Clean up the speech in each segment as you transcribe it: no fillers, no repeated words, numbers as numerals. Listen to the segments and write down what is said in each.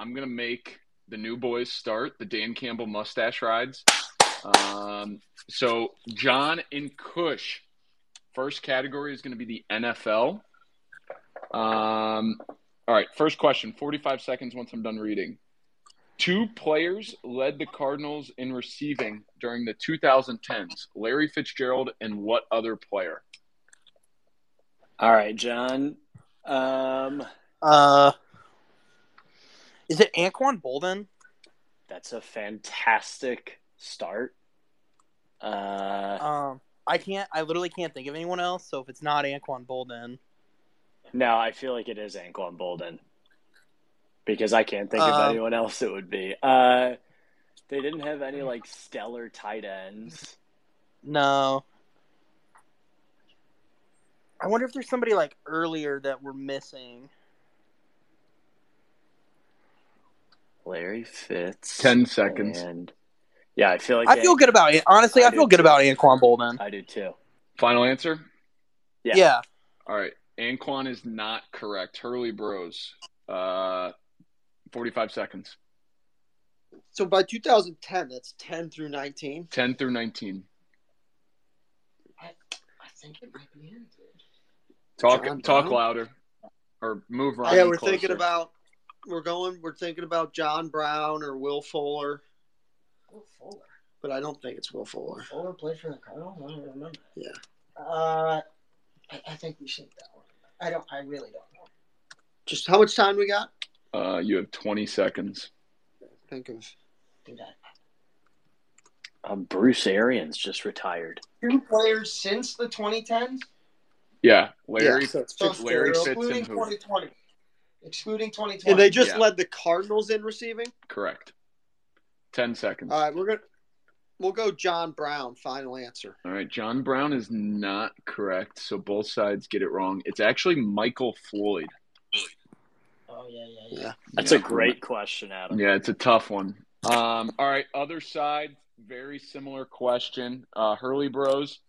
I'm going to make the new boys start the Dan Campbell mustache rides. So John and Kush, first category is going to be the NFL. All right, first question, 45 seconds once I'm done reading. Two players led the Cardinals in receiving during the 2010s, Larry Fitzgerald and what other player? All right, John. Is it Anquan Boldin? That's a fantastic start. I literally can't think of anyone else, so if it's not Anquan Boldin. No, I feel like it is Anquan Boldin. Because I can't think of anyone else it would be. They didn't have any, stellar tight ends. No. I wonder if there's somebody, earlier that we're missing. Larry Fitz. 10 seconds. And... yeah, I feel like... I feel good about it. Honestly, I feel good about Anquan Boldin. I do, too. Final answer? Yeah. All right. Anquan is not correct. Hurley Bros. 45 seconds. So by 2010, that's 10 through 19? 10 through 19. I think it might be in, dude. Talk louder. Or move right. Yeah, we're thinking about John Brown or Will Fuller. Will Fuller. But I don't think it's Will Fuller. Fuller played for the Cardinals? I don't remember. Yeah. I think we should that one. I really don't know. Just how much time we got? You have 20 seconds. Think of that. Bruce Arians just retired. Two players since the 2010s? Yeah. Larry Fitz and who? Excluding 2020. And they just led the Cardinals in receiving? Correct. 10 seconds. All right, we'll go John Brown, final answer. All right, John Brown is not correct, so both sides get it wrong. It's actually Michael Floyd. Oh, yeah. That's a great question, Adam. Yeah, it's a tough one. All right, other side, very similar question. Hurley Bros,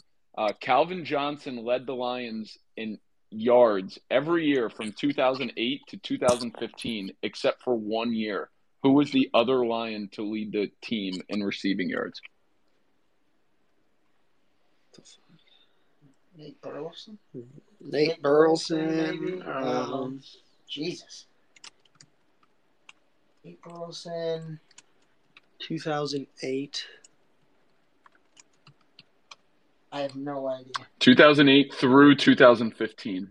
Calvin Johnson led the Lions in yards every year from 2008 to 2015, except for 1 year. Who was the other Lion to lead the team in receiving yards? Nate Burleson. Jesus. Nate Burleson. 2008. I have no idea. 2008 through 2015.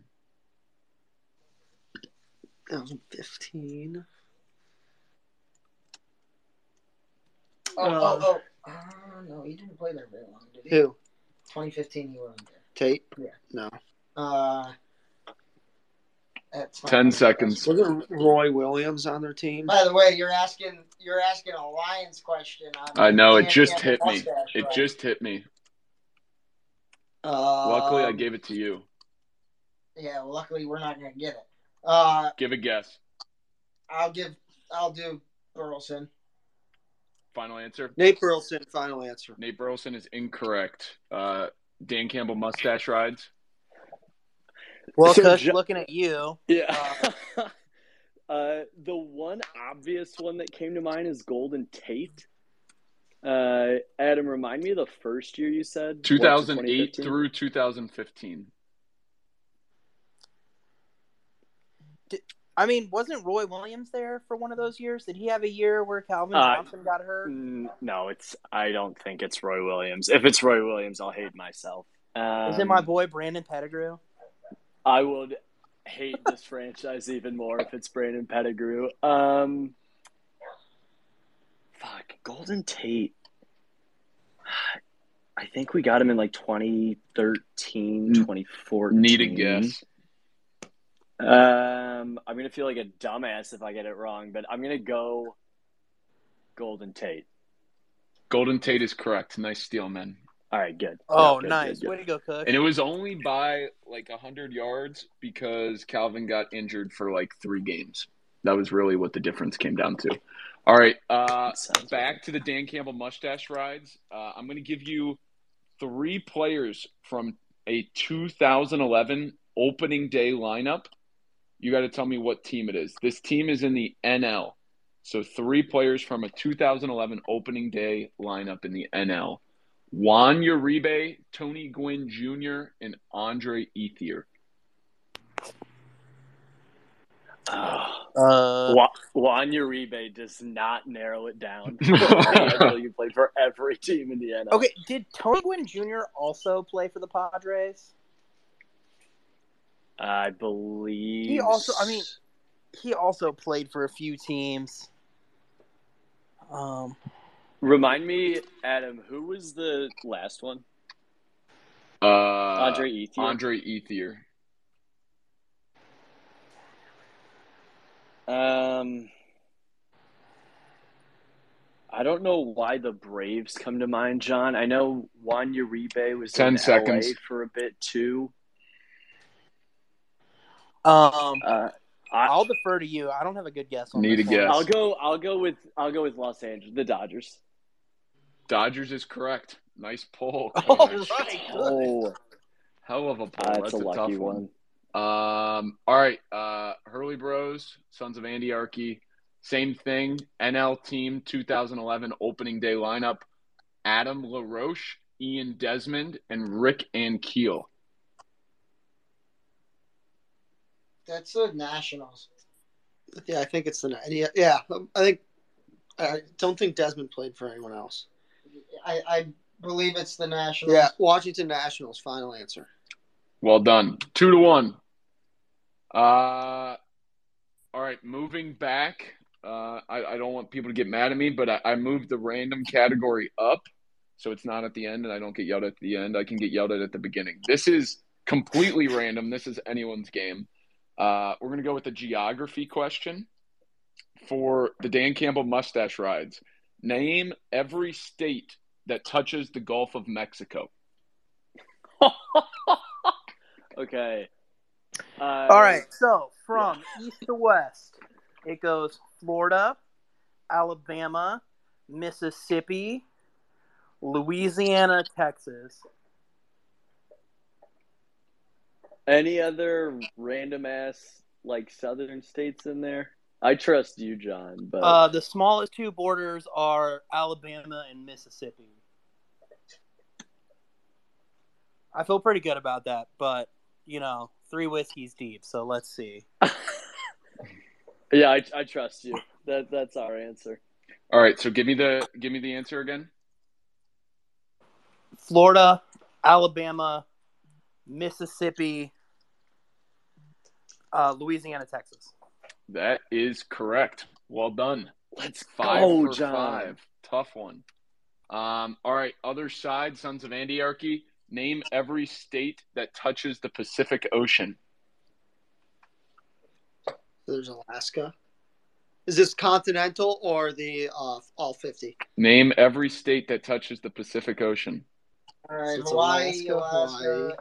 2015. No, he didn't play there very long, did he? Who? 2015, he wasn't there. Tate? Yeah. No. That's 10 seconds. Was there Roy Williams on their team? By the way, you're asking a Lions question. I know, it just hit me. Luckily, I gave it to you. Yeah, well, luckily we're not going to get it. Give a guess. I'll do Burleson. Final answer? Nate Burleson, final answer. Nate Burleson is incorrect. Dan Campbell mustache rides. Well, Kush, looking at you. Yeah. The one obvious one that came to mind is Golden Tate. Adam, remind me of the first year you said. 2008 through 2015. Wasn't Roy Williams there for one of those years? Did he have a year where Calvin Johnson got hurt? No, I don't think it's Roy Williams. If it's Roy Williams, I'll hate myself. Is it my boy Brandon Pettigrew? I would hate this franchise even more if it's Brandon Pettigrew. Fuck, Golden Tate. I think we got him in 2013, 2014. Need a guess. I'm going to feel like a dumbass if I get it wrong, but I'm going to go Golden Tate. Golden Tate is correct. Nice steal, man. All right, good. Oh, yeah, nice. Good. Way to go, Cook. And it was only by 100 yards because Calvin got injured for 3 games. That was really what the difference came down to. All right, back to the Dan Campbell mustache rides. I'm going to give you 3 players from a 2011 opening day lineup. You got to tell me what team it is. This team is in the NL. So three players from a 2011 opening day lineup in the NL. Juan Uribe, Tony Gwynn Jr., and Andre Ethier. Juan Uribe does not narrow it down. You played for every team in the NL. Okay, did Tony Gwynn Jr. also play for the Padres? I believe he also played for a few teams. Remind me, Adam, who was the last one? Andre Ethier. Andre Ethier. I don't know why the Braves come to mind, John. I know Juan Uribe was in LA for a bit too. I'll defer to you. I don't have a good guess on this one. Guess. I'll go with Los Angeles, the Dodgers. Dodgers is correct. Nice poll. Oh, right. Oh. Hell of a poll. That's a lucky tough one. All right. Hurley Bros, Sons of Andyarchy, same thing. NL team 2011 opening day lineup. Adam LaRoche, Ian Desmond, and Rick Ankiel. That's the Nationals. Yeah, I think it's the – yeah, I think – I don't think Desmond played for anyone else. I believe it's the Nationals. Yeah, Washington Nationals, final answer. Well done. 2-1. All right, moving back. I don't want people to get mad at me, but I moved the random category up, so it's not at the end, and I don't get yelled at the end. I can get yelled at the beginning. This is completely random. This is anyone's game. We're going to go with the geography question for the Dan Campbell mustache rides. Name every state that touches the Gulf of Mexico. Okay. All right. So from east to west, it goes Florida, Alabama, Mississippi, Louisiana, Texas. Any other random-ass, like, southern states in there? I trust you, John. But the smallest two borders are Alabama and Mississippi. I feel pretty good about that, but, you know, three whiskeys deep, so let's see. Yeah, I trust you. That's our answer. All right, so give me the answer again. Florida, Alabama, Mississippi, Louisiana, Texas. That is correct. Well done. Let's go, John. 5. Tough one. All right, other side, Sons of Andyarchy. Name every state that touches the Pacific Ocean. There's Alaska. Is this continental or the all 50? Name every state that touches the Pacific Ocean. All right, so Hawaii.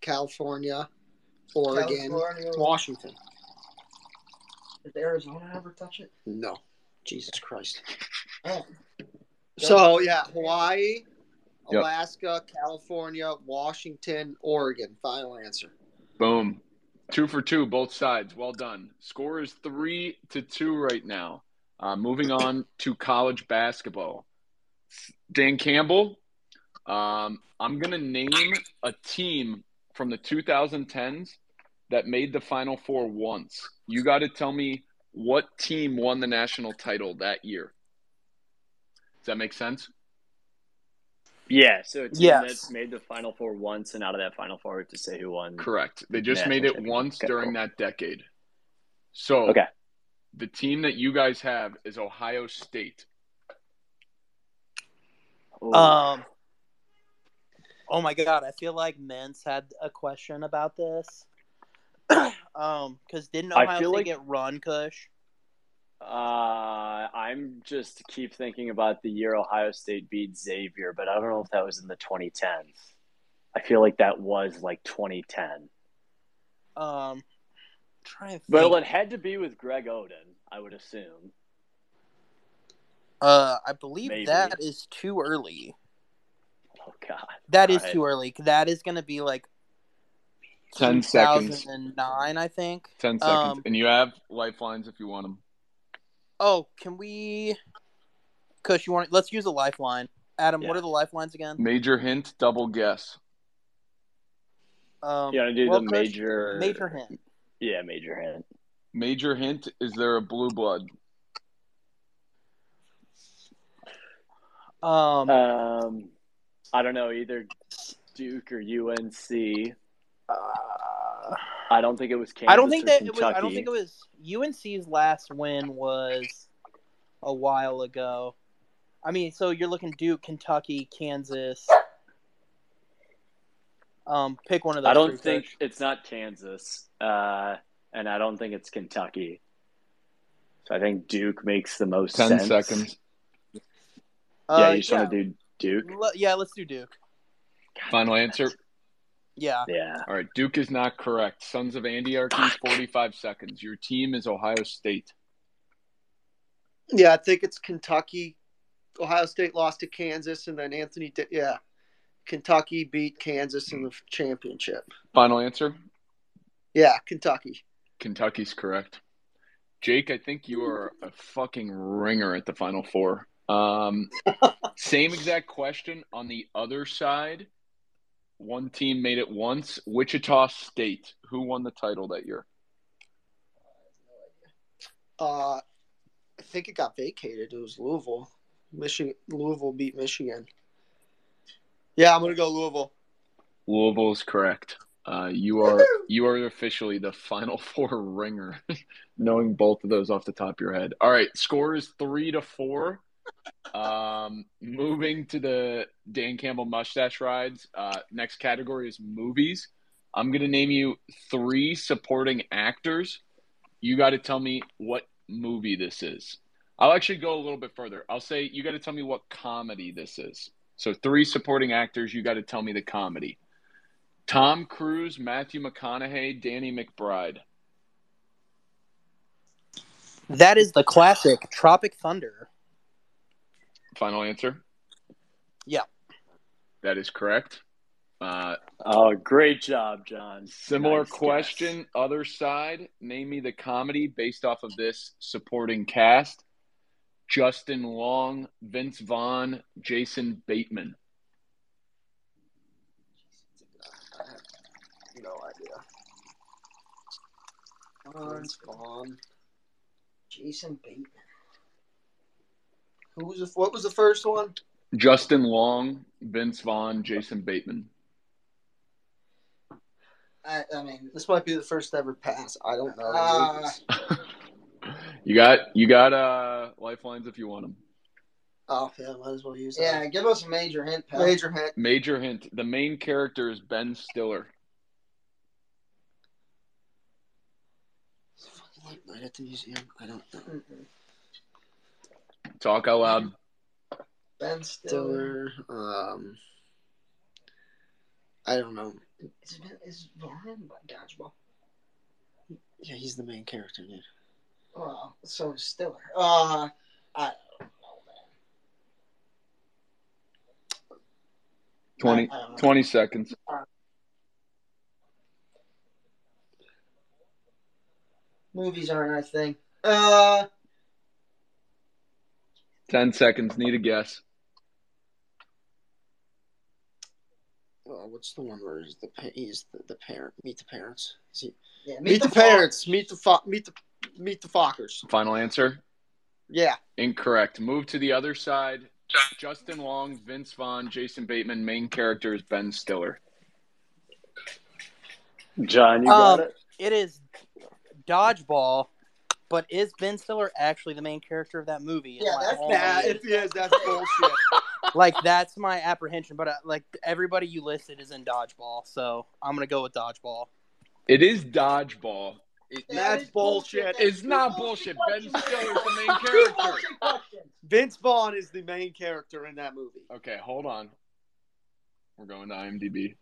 California, Oregon, Washington. Did Arizona ever touch it? No. Jesus Christ. Oh. So, yeah, Hawaii, Alaska, California, Washington, Oregon. Final answer. Boom. 2 for 2, both sides. Well done. Score is 3-2 right now. Moving on to college basketball. Dan Campbell. I'm going to name a team from the 2010s that made the Final Four once. You got to tell me what team won the national title that year. Does that make sense? Yeah, so a team that made the Final Four once, and out of that Final Four, we have to say who won. Correct. They just made it once during that decade. So the team that you guys have is Ohio State. Ooh. Oh, my God. I feel like Mintz had a question about this. Because didn't Ohio State get Ron Kush? I'm just keep thinking about the year Ohio State beat Xavier, but I don't know if that was in the 2010s. I feel like that was like 2010. Trying to think. Well, it had to be with Greg Oden, I would assume. I believe that is too early. Oh, God. That is too early. That is going to be like 10 seconds. 2009, I think. 10 seconds. And you have lifelines if you want them. Oh, can we? Kush, you want? Let's use a lifeline. Adam, what are the lifelines again? Major hint, double guess. You want to do the major? Major hint. Yeah, major hint. Major hint, is there a blue blood? I don't know, either Duke or UNC. I don't think it was Kansas. I don't think it was. UNC's last win was a while ago. I mean, so you're looking Duke, Kentucky, Kansas. Pick one of those. I don't think it's not Kansas, and I don't think it's Kentucky. So I think Duke makes the most sense. 10 seconds. Yeah, you just want to do Duke? Yeah, let's do Duke. Final answer? Yeah. Yeah. All right, Duke is not correct. Sons of Andyarchy, 45 seconds. Your team is Ohio State. Yeah, I think it's Kentucky. Ohio State lost to Kansas, and then Kentucky beat Kansas in the championship. Final answer? Yeah, Kentucky. Kentucky's correct. Jake, I think you are a fucking ringer at the Final Four. Same exact question on the other side. One team made it once. Wichita State. Who won the title that year? I think it got vacated. It was Louisville. Louisville beat Michigan. Yeah, I'm gonna go Louisville. Louisville is correct. You are officially the Final Four ringer, knowing both of those off the top of your head. All right, score is 3-4. Moving to the Dan Campbell mustache rides. Next category is movies. I'm going to name you 3 supporting actors. You got to tell me what movie this is. I'll actually go a little bit further. I'll say you got to tell me what comedy this is. So 3 supporting actors, you got to tell me the comedy. Tom Cruise, Matthew McConaughey, Danny McBride. That is the classic Tropic Thunder. Final answer? Yeah. That is correct. Great job, John. Similar question. Guess. Other side. Name me the comedy based off of this supporting cast. Justin Long, Vince Vaughn, Jason Bateman. No idea. Vince Vaughn. Jason Bateman. What was the first one? Justin Long, Vince Vaughn, Jason Bateman. I mean, this might be the first ever pass. I don't know. You got lifelines if you want them. Oh, yeah, might as well use that. Yeah, give us a major hint, pal. Major hint. The main character is Ben Stiller. Late night at the museum. I don't know. Mm-hmm. Talk out loud. Ben Stiller. I don't know. Is Vaughn dodgeball? Yeah, he's the main character, dude. Well, so is Stiller. I don't know, man. 20 seconds. Movies aren't our thing. 10 seconds. Need a guess. What's the one where he's the parent? Meet the parents. Is he? Yeah, meet the parents. Meet the Fockers. Final answer. Yeah. Incorrect. Move to the other side. Justin Long, Vince Vaughn, Jason Bateman. Main character is Ben Stiller. John, you got it. It is Dodgeball. But is Ben Stiller actually the main character of that movie? Yeah, that's bad. If he is, that's bullshit. Like, that's my apprehension. But, like, everybody you listed is in Dodgeball. So, I'm going to go with Dodgeball. It is Dodgeball. That's bullshit. It's not bullshit. Ben Stiller is the main character. Vince Vaughn is the main character in that movie. Okay, hold on. We're going to IMDb.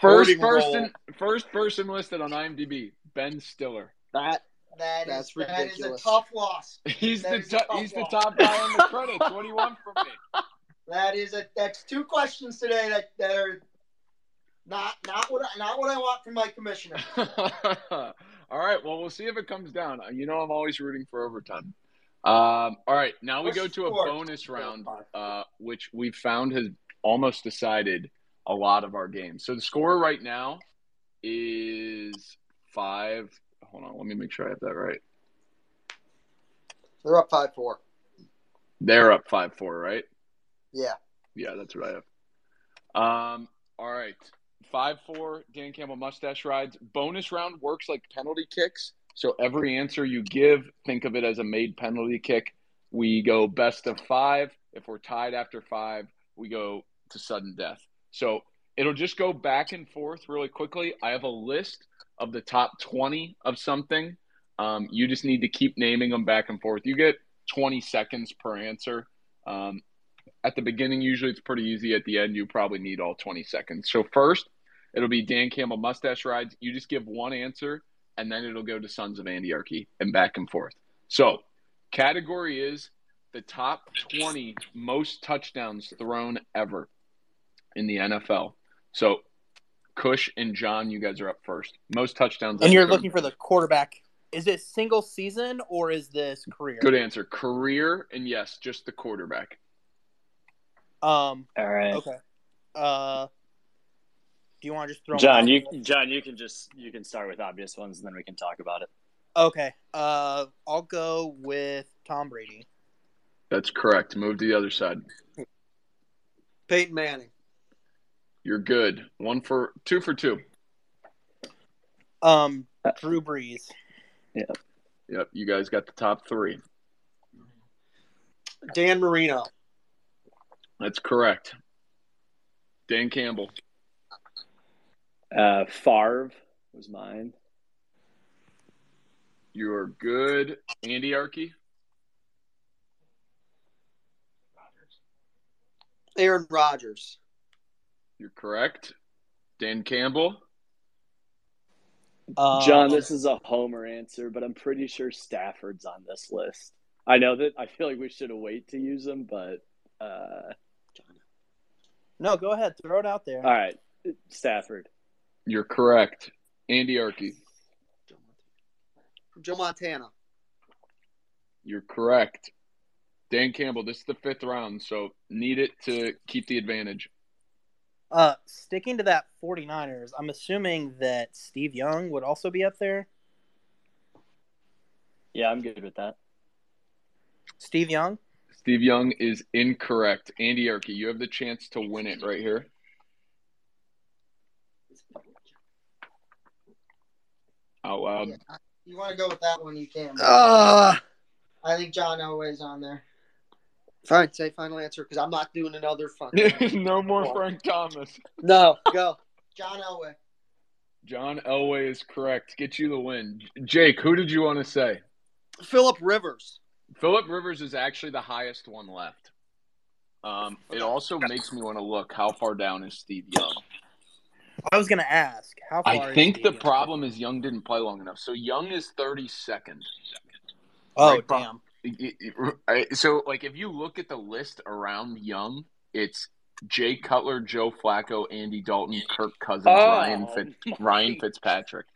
First person listed on IMDb, Ben Stiller. That's ridiculous. That is a tough loss. He's the top guy in the credits. What do you want from me? That's 2 questions today that are Not what I want from my commissioner. All right. Well, we'll see if it comes down. You know, I'm always rooting for overtime. All right. Now we go to a bonus round, which we've found has almost decided a lot of our games. So the score right now is 5. Hold on. Let me make sure I have that right. They're up 5-4. They're up 5-4, right? Yeah. Yeah, that's what I have. All right. 5-4, Dan Campbell mustache rides. Bonus round works like penalty kicks. So every answer you give, think of it as a made penalty kick. We go best of 5. If we're tied after 5, we go to sudden death. So it'll just go back and forth really quickly. I have a list of the top 20 of something. You just need to keep naming them back and forth. You get 20 seconds per answer. At the beginning, usually it's pretty easy. At the end, you probably need all 20 seconds. So first, it'll be Dan Campbell mustache rides. You just give one answer, and then it'll go to Sons of Andyarchy and back and forth. So category is the top 20 most touchdowns thrown ever in the NFL. So Kush and John, you guys are up first. Most touchdowns. And you're looking for the quarterback. Is it single season or is this career? Good answer. Career, and yes, just the quarterback. All right. Okay. Do you want to just throw John? You can start with obvious ones, and then we can talk about it. Okay. I'll go with Tom Brady. That's correct. Move to the other side. Peyton Manning. You're good. 1 for 2. Drew Brees. Yeah. Yep. You guys got the top 3. Dan Marino. That's correct. Dan Campbell. Favre was mine. You're good. Andyarchy. Aaron Rodgers. You're correct. Dan Campbell. John, this is a homer answer, but I'm pretty sure Stafford's on this list. I know that I feel like we should have waited to use him, but no, go ahead. Throw it out there. All right. Stafford. You're correct. Andyarchy. Joe Montana. You're correct. Dan Campbell, this is the 5th round, so need it to keep the advantage. Sticking to that 49ers, I'm assuming that Steve Young would also be up there. Yeah, I'm good with that. Steve Young? Steve Young is incorrect. Andyarchy, you have the chance to win it right here. Out loud. Yeah, you want to go with that one, you can. I think John Elway's on there. Fine, say final answer because I'm not doing another fucking. No more Frank Thomas. No, go. John Elway. John Elway is correct. Get you the win. Jake, who did you want to say? Phillip Rivers. Phillip Rivers is actually the highest one left. It also makes me want to look how far down is Steve Young. I was going to ask. How far I think the problem is Young didn't play long enough. So Young is 32nd. Oh, right, damn. So, like, if you look at the list around Young, it's Jay Cutler, Joe Flacco, Andy Dalton, Kirk Cousins, Ryan Fitzpatrick.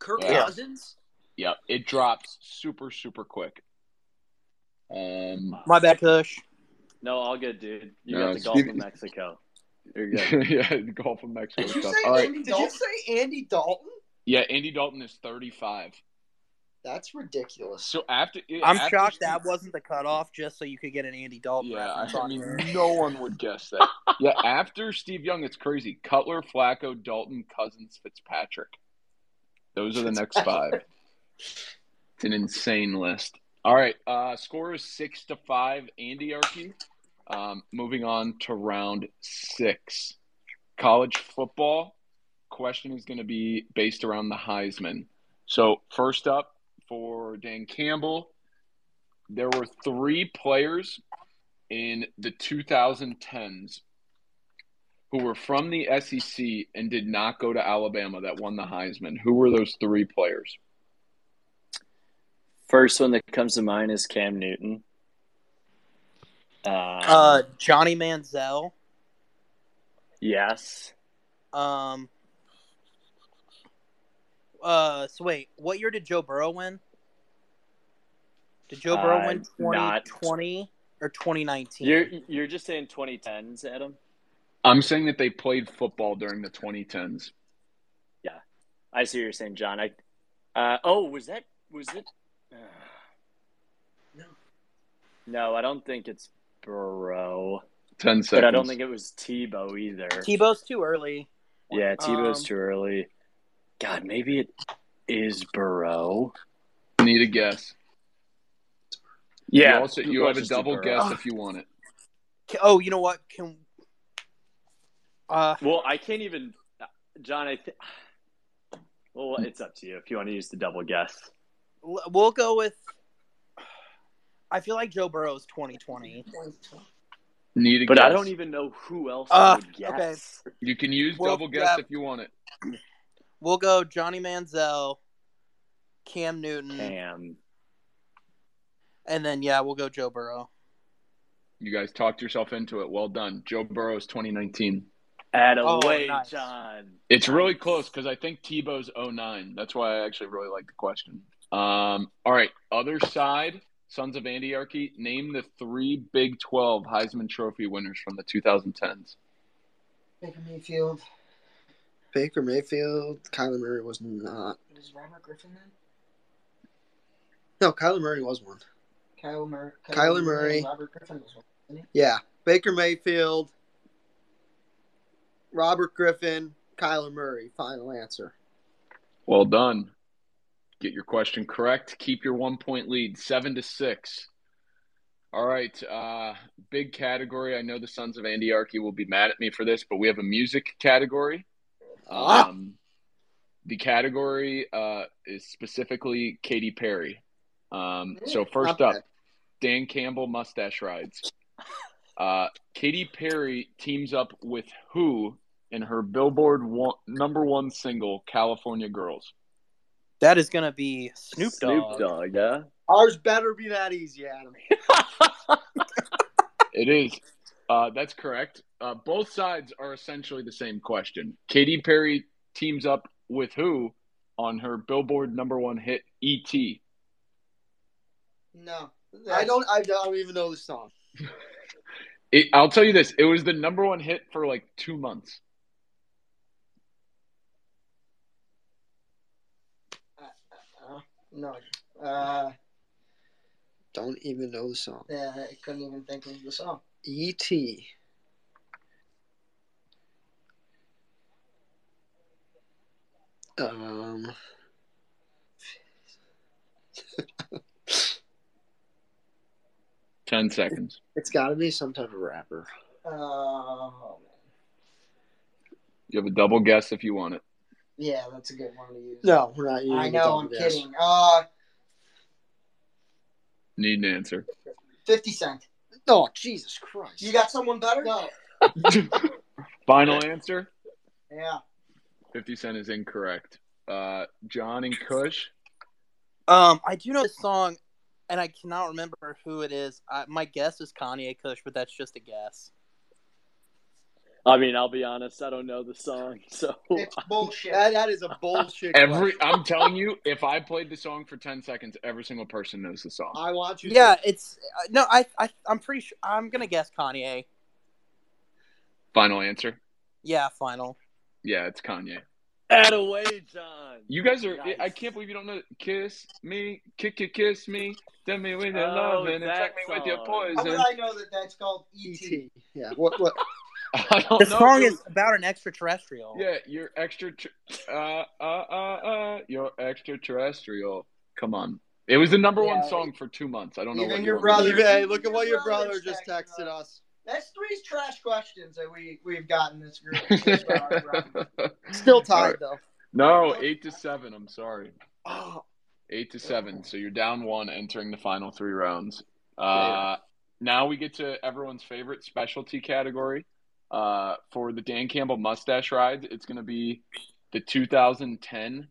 Kirk Cousins? Yeah, it drops super, super quick. My bad, Kush. No, all good, dude. You got the Gulf of Mexico. There you go. Yeah, the Gulf of Mexico. Did you say Andy Dalton? Yeah, Andy Dalton is 35. That's ridiculous. So I'm shocked that wasn't the cutoff just so you could get an Andy Dalton. Yeah, I mean, no one would guess that. Yeah, after Steve Young, it's crazy. Cutler, Flacco, Dalton, Cousins, Fitzpatrick. Those are the next 5. It's an insane list. All right, score is 6-5, Andyarchy. Moving on to round 6. College football question is going to be based around the Heisman. So first up for Dan Campbell, there were 3 players in the 2010s who were from the SEC and did not go to Alabama that won the Heisman. Who were those 3 players? First one that comes to mind is Cam Newton. Johnny Manziel. Yes. So wait, what year did Joe Burrow win? Did Joe Burrow win 2020 or 2019? You're just saying 2010s, Adam? I'm saying that they played football during the 2010s. Yeah. I see what you're saying, John. No. No, I don't think it's Burrow. 10 seconds. But I don't think it was Tebow either. Tebow's too early. Yeah, Tebow's too early. God, maybe it is Burrow. Need a guess. Yeah. You have a double guess if you want it. Oh, you know what? Well, I can't even – John, well, it's up to you if you want to use the double guess. We'll go with – I feel like Joe Burrow's 2020. Need a guess. But I don't even know who else I would guess. Okay. You can use double guess if you want it. We'll go Johnny Manziel, Cam Newton. And then, yeah, we'll go Joe Burrow. You guys talked yourself into it. Well done. Joe Burrow's 2019. Nice. John. It's really close because I think Tebow's 2009. That's why I actually really like the question. All right. Other side, Sons of Andyarchy, name the three Big 12 Heisman Trophy winners from the 2010s. Baker Mayfield. Kyler Murray was not. Was Robert Griffin then? No, Kyler Murray was one. Kyler Murray. Robert Griffin was one, wasn't he? Yeah. Baker Mayfield, Robert Griffin, Kyler Murray. Final answer. Well done. Get your question correct. Keep your 1-point lead, 7-6. All right, big category. I know the Sons of Andyarchy will be mad at me for this, but we have a music category. The category is specifically Katy Perry. So first up, Dan Campbell mustache rides. Katy Perry teams up with who in her Billboard number one single, California Girls? That is going to be Snoop Dogg. Snoop Dogg, yeah. Ours better be that easy, Adam. It is. That's correct. Both sides are essentially the same question. Katy Perry teams up with who on her Billboard number 1 hit, E.T.? No. I don't even know the song. I'll tell you this. It was the number 1 hit for like 2 months. No. Don't even know the song. Yeah, I couldn't even think of the song. E.T.10 seconds. It's got to be some type of rapper. Oh, man. You have a double guess if you want it. Yeah, that's a good one to use. No, we're not using it. I know, I'm kidding. Need an answer. 50 Cent. Oh, Jesus Christ. You got someone better? No. Final answer? Yeah. 50 Cent is incorrect. John and Kush? I do know the song, and I cannot remember who it is. My guess is Kanye, Kush, but that's just a guess. I mean, I'll be honest. I don't know the song, so it's bullshit. That is a bullshit. I'm telling you, if I played the song for 10 seconds, every single person knows the song. I want you. Yeah, it's no. I'm pretty sure. I'm gonna guess Kanye. Final answer. Yeah, final. Yeah, it's Kanye. Attaboy, John. You guys are. Nice. I can't believe you don't know. Kiss me, kiss me, tell me with your love and attack me with your poison. How did I know that that's called E.T.? Yeah. What? The song is about an extraterrestrial. Yeah, you're extraterrestrial. Come on. It was the number 1 song for 2 months. I don't know what your brother. Hey, look at what your brother just texted us. That's 3 trash questions that we've gotten this group. Still tied though. No, 8-7. I'm sorry. Oh. 8-7. So you're down 1, entering the final 3 rounds. Now we get to everyone's favorite specialty category. For the Dan Campbell mustache rides, it's going to be the 2007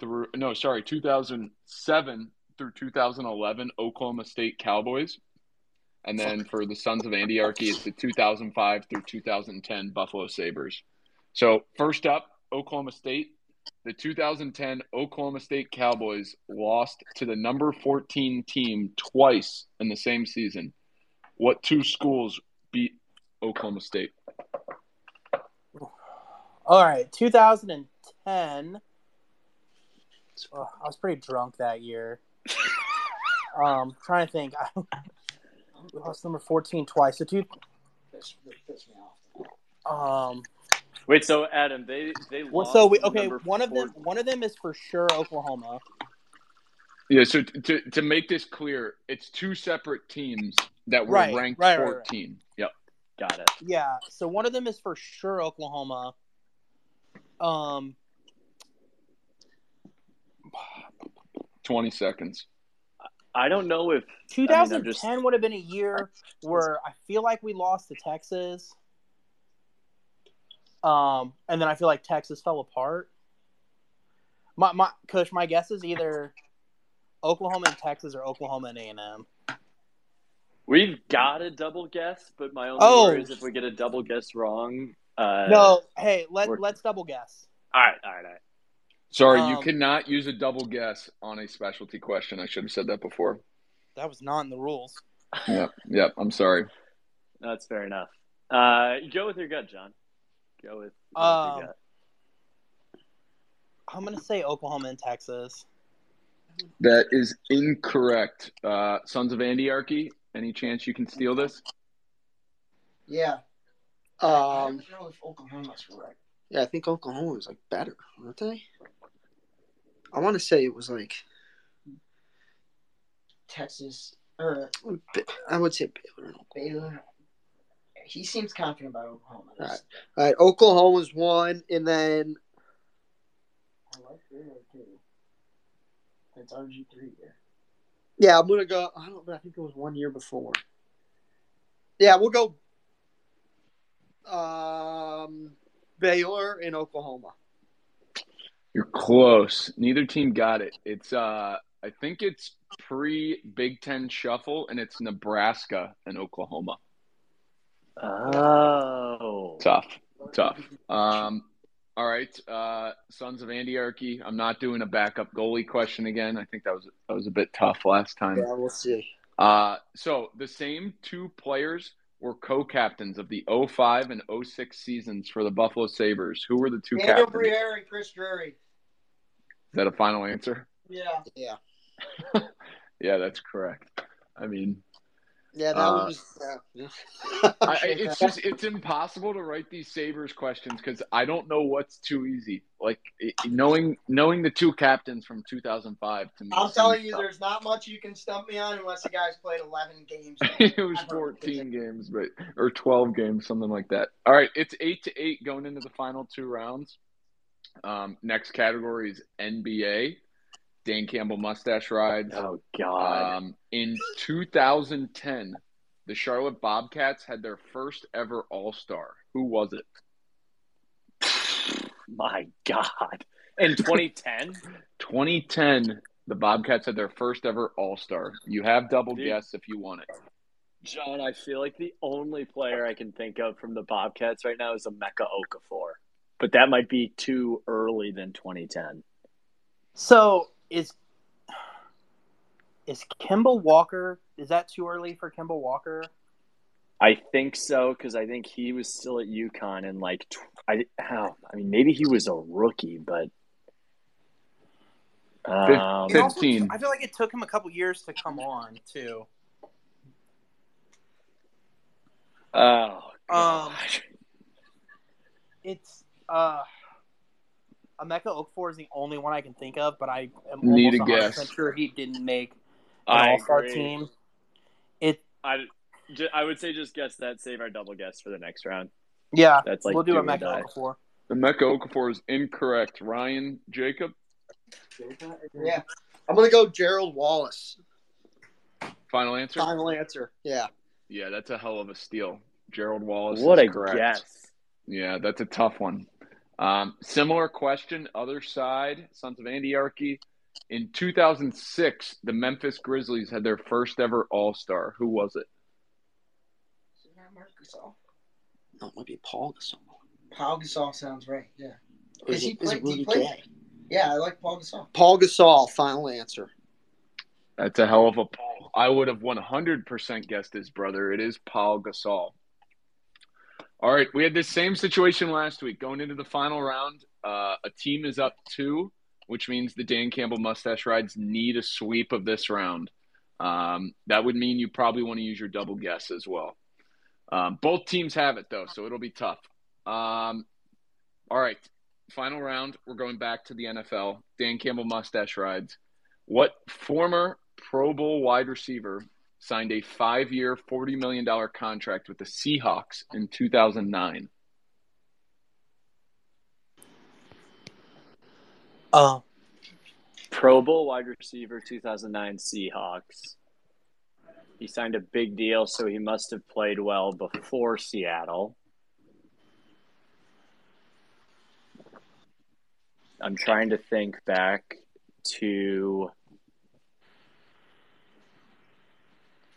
through 2011 Oklahoma State Cowboys. And then for the Sons of Andyarchy, it's the 2005 through 2010 Buffalo Sabres. So first up, Oklahoma State. The 2010 Oklahoma State Cowboys lost to the number 14 team twice in the same season. What two schools beat Oklahoma State? All right, 2010. Oh, I was pretty drunk that year. Trying to think. I lost number 14 twice. So two. Wait, so Adam, they lost. Well, so we, okay, one of them is for sure Oklahoma. Yeah, so to make this clear, it's two separate teams that were ranked 14. Right. Yep, got it. Yeah, so one of them is for sure Oklahoma. $20 seconds. I don't know if 2010 would have been a year where I feel like we lost to Texas. And then I feel like Texas fell apart. My Kush, my guess is either Oklahoma and Texas or Oklahoma and A&M. We've got a double guess, but my only worry is if we get a double guess wrong. No, hey, let's double guess. All right. Sorry, you cannot use a double guess on a specialty question. I should have said that before. That was not in the rules. Yep. I'm sorry. No, that's fair enough. Go with your gut, John. Go with your gut. I'm going to say Oklahoma and Texas. That is incorrect. Sons of Andyarchy, any chance you can steal this? Yeah. I don't know if Oklahoma's correct. Yeah, I think Oklahoma was like better, weren't they? I want to say it was like Texas, or I would say Baylor. Baylor. He seems confident about Oklahoma. All right. Oklahoma's one, and then I like Baylor too. That's RG3 there. Yeah, I'm gonna go. I don't know. I think it was one year before. Yeah, we'll go. Baylor and Oklahoma. You're close. Neither team got it. It's I think it's pre-Big Ten shuffle, and it's Nebraska and Oklahoma. Oh. Tough. All right. Sons of Andyarchy. I'm not doing a backup goalie question again. I think that was a bit tough last time. Yeah, we'll see. So the same two players were co-captains of the 2005 and 2006 seasons for the Buffalo Sabres. Who were the two captains? Daniel Briere and Chris Drury. Is that a final answer? Yeah. Yeah, that's correct. I mean, yeah, that was. It's impossible to write these Sabres questions because I don't know what's too easy. Like knowing the two captains from 2005 to me. I'm telling you, there's not much you can stump me on unless the guys played 11 games. It was 14 games, or 12 games, something like that. All right, it's 8-8 going into the final two rounds. Next category is NBA. Dan Campbell mustache rides. Oh, God. In 2010, the Charlotte Bobcats had their first ever All-Star. Who was it? My God. In 2010? 2010, the Bobcats had their first ever All-Star. You have double guess if you want it. John, I feel like the only player I can think of from the Bobcats right now is Emeka Okafor. But that might be too early than 2010. So... Is Kemba Walker – is that too early for Kemba Walker? I think so because I think he was still at UConn and like maybe he was a rookie, but 15. Also, I feel like it took him a couple years to come on too. Oh, God. It's Emeka Okafor is the only one I can think of, but I am almost 100% sure he didn't make an All-Star team. I would say just guess that. Save our double guess for the next round. Yeah, that's like we'll do Emeka Okafor. Emeka Okafor is incorrect. Ryan, Jacob? Yeah. I'm going to go Gerald Wallace. Final answer? Final answer, yeah. Yeah, that's a hell of a steal. Gerald Wallace is correct. What a guess. Yeah, that's a tough one. Similar question, other side, Sons of Andyarchy. In 2006, the Memphis Grizzlies had their first ever All-Star. Who was it? Not Mark Gasol. No, it might be Pau Gasol. Pau Gasol sounds right, yeah. Is he played? Yeah, I like Pau Gasol. Pau Gasol, final answer. That's a hell of a Paul. I would have 100% guessed his brother. It is Pau Gasol. All right, we had this same situation last week. Going into the final round, a team is up 2, which means the Dan Campbell Mustache Rides need a sweep of this round. That would mean you probably want to use your double guess as well. Both teams have it, though, so it'll be tough. All right, final round. We're going back to the NFL. Dan Campbell Mustache Rides. What former Pro Bowl wide receiver signed a 5-year, $40 million contract with the Seahawks in 2009? Pro Bowl wide receiver, 2009 Seahawks. He signed a big deal, so he must have played well before Seattle. I'm trying to think back to...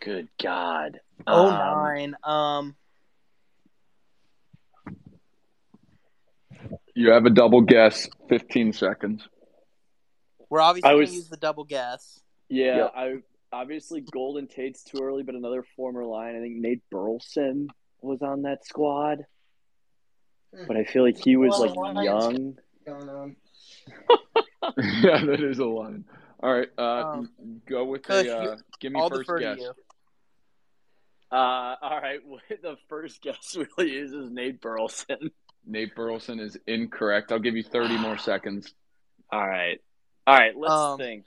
Good God. 09. You have a double guess. 15 seconds. We're obviously going to use the double guess. Yeah, yep. Obviously Golden Tate's too early, but another former Lion. I think Nate Burleson was on that squad. But I feel like he was young. Going on. Yeah, that is a line. All right, go with give me first guess. All right, the first guess really is Nate Burleson. Nate Burleson is incorrect. I'll give you 30 more seconds. All right, let's think.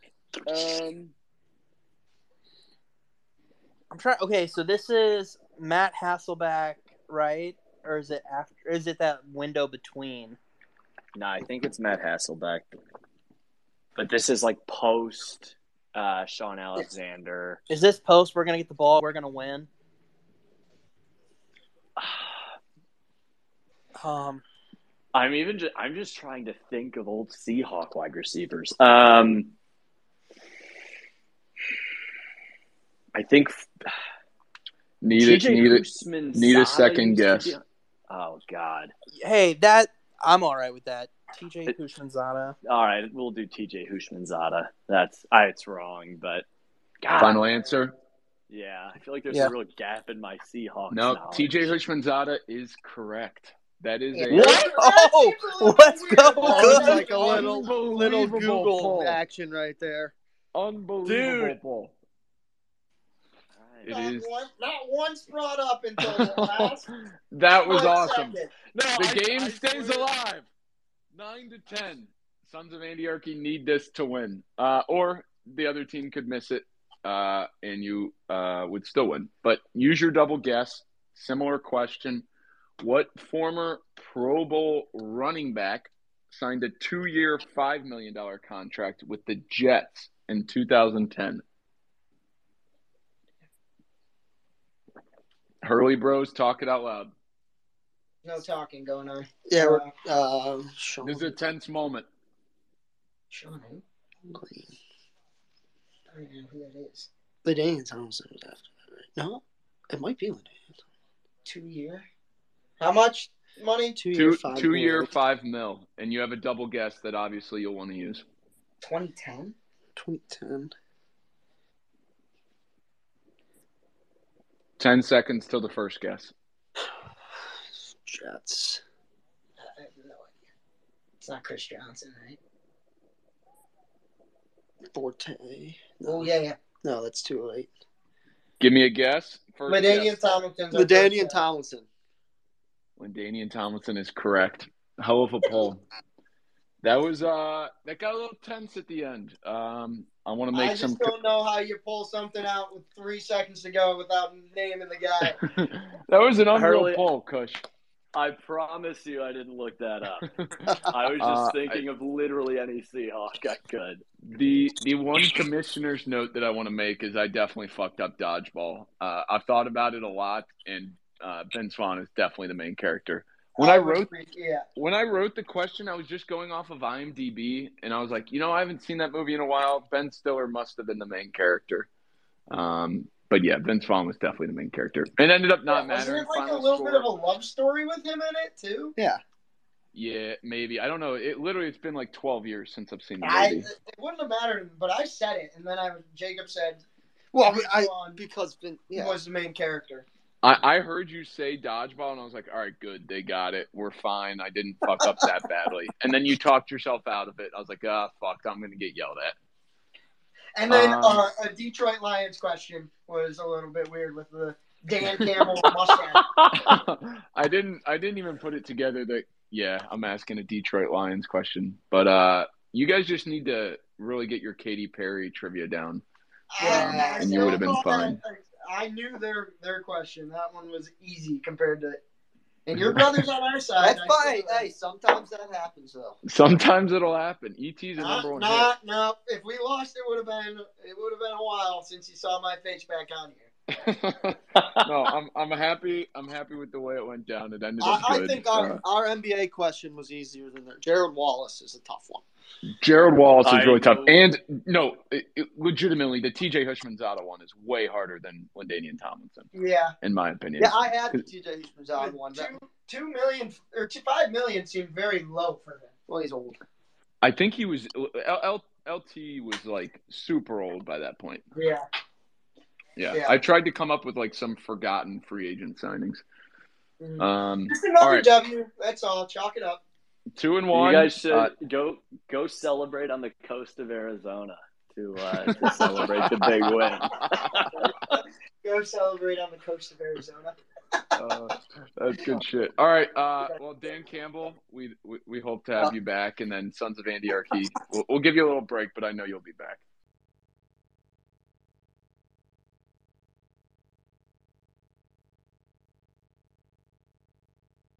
I'm trying. Okay, so this is Matt Hasselbeck, right? Or is it after? Is it that window between? No, I think it's Matt Hasselbeck. But this is like post Sean Alexander. Is this post? We're going to get the ball. We're going to win. I'm just trying to think of old Seahawk wide receivers. I think need a second guess. Oh God. Hey, I'm all right with that. T.J. Houshmandzadeh. All right, we'll do T.J. Houshmandzadeh. It's wrong, but God. Final answer. Yeah, I feel like there's a real gap in my Seahawks. No, T.J. Houshmandzadeh is correct. That is a what? Oh, let's go! That's like a little Google poll. Action right there. Unbelievable. Dude. Not once brought up until the last. That was awesome. No, the game stays alive. 9-10. Sons of Andyarchy need this to win. Or the other team could miss it, and you would still win. But use your double guess. Similar question. What former Pro Bowl running back signed a 2-year, $5 million contract with the Jets in 2010? Hurley Bros, talk it out loud. No talking going on. Yeah, Sean. This is a tense moment. Sean, I don't know who that is. LaDainian Thompson was after that, right? No, it might be LaDainian Thompson. 2 year. How much money? 2 year. 2 year, $5 million, and you have a double guess that obviously you'll want to use. 2010. 2010. 10 seconds till the first guess. Jets. I have no idea. It's not Chris Johnson, right? Forte. No. Oh, yeah. No, that's too late. Give me a guess. LaDainian Tomlinson. LaDainian Tomlinson is correct. Hell of a poll. That got a little tense at the end. I don't know how you pull something out with 3 seconds to go without naming the guy. That was an unreal poll, Kush. I promise you I didn't look that up. I was just thinking of literally any Seahawk I could. The one commissioner's note that I want to make is I definitely fucked up dodgeball. I've thought about it a lot, and Vince Vaughn is definitely the main character. When I wrote the question, I was just going off of IMDb, and I was like, I haven't seen that movie in a while. Ben Stiller must have been the main character. But yeah, Vince Vaughn was definitely the main character. It ended up not mattering. Wasn't it like a little bit of a love story with him in it, too? Yeah. Yeah, maybe. I don't know. It's been like 12 years since I've seen the movie. It wouldn't have mattered, but I said it, and then Jacob said, "Well, because he was the main character." I heard you say dodgeball, and I was like, all right, good. They got it. We're fine. I didn't fuck up that badly. And then you talked yourself out of it. I was like, fuck. I'm going to get yelled at. And then a Detroit Lions question was a little bit weird with the Dan Campbell mustache. I didn't even put it together that, I'm asking a Detroit Lions question. But you guys just need to really get your Katy Perry trivia down. And you would have been fine. I knew their question. That one was easy compared to – and your brother's on our side. That's fine. Hey, sometimes that happens, though. Sometimes it'll happen. E.T.'s the number one hit. No, if we lost, it would have been a while since you saw my face back on here. No, I'm happy. I'm happy with the way it went down. It ended up good. I think our NBA question was easier than theirs. Gerald Wallace is a tough one. Gerald Wallace is really tough. And, no, legitimately, the T.J. Houshmandzadeh one is way harder than Ladainian Tomlinson. Yeah. In my opinion. Yeah, I had the T.J. Houshmandzadeh one. $5 million seemed very low for him. Well, he's older. I think he was – LT was, like, super old by that point. Yeah. Yeah. I tried to come up with, like, some forgotten free agent signings. Mm-hmm. Just another W. That's all. Chalk it up. 2-1. You guys should go celebrate on the coast of Arizona to celebrate the big win. Go celebrate on the coast of Arizona. That's good shit. All right. Well, Dan Campbell, we hope to have you back, and then Sons of Andyarchy. We'll give you a little break, but I know you'll be back.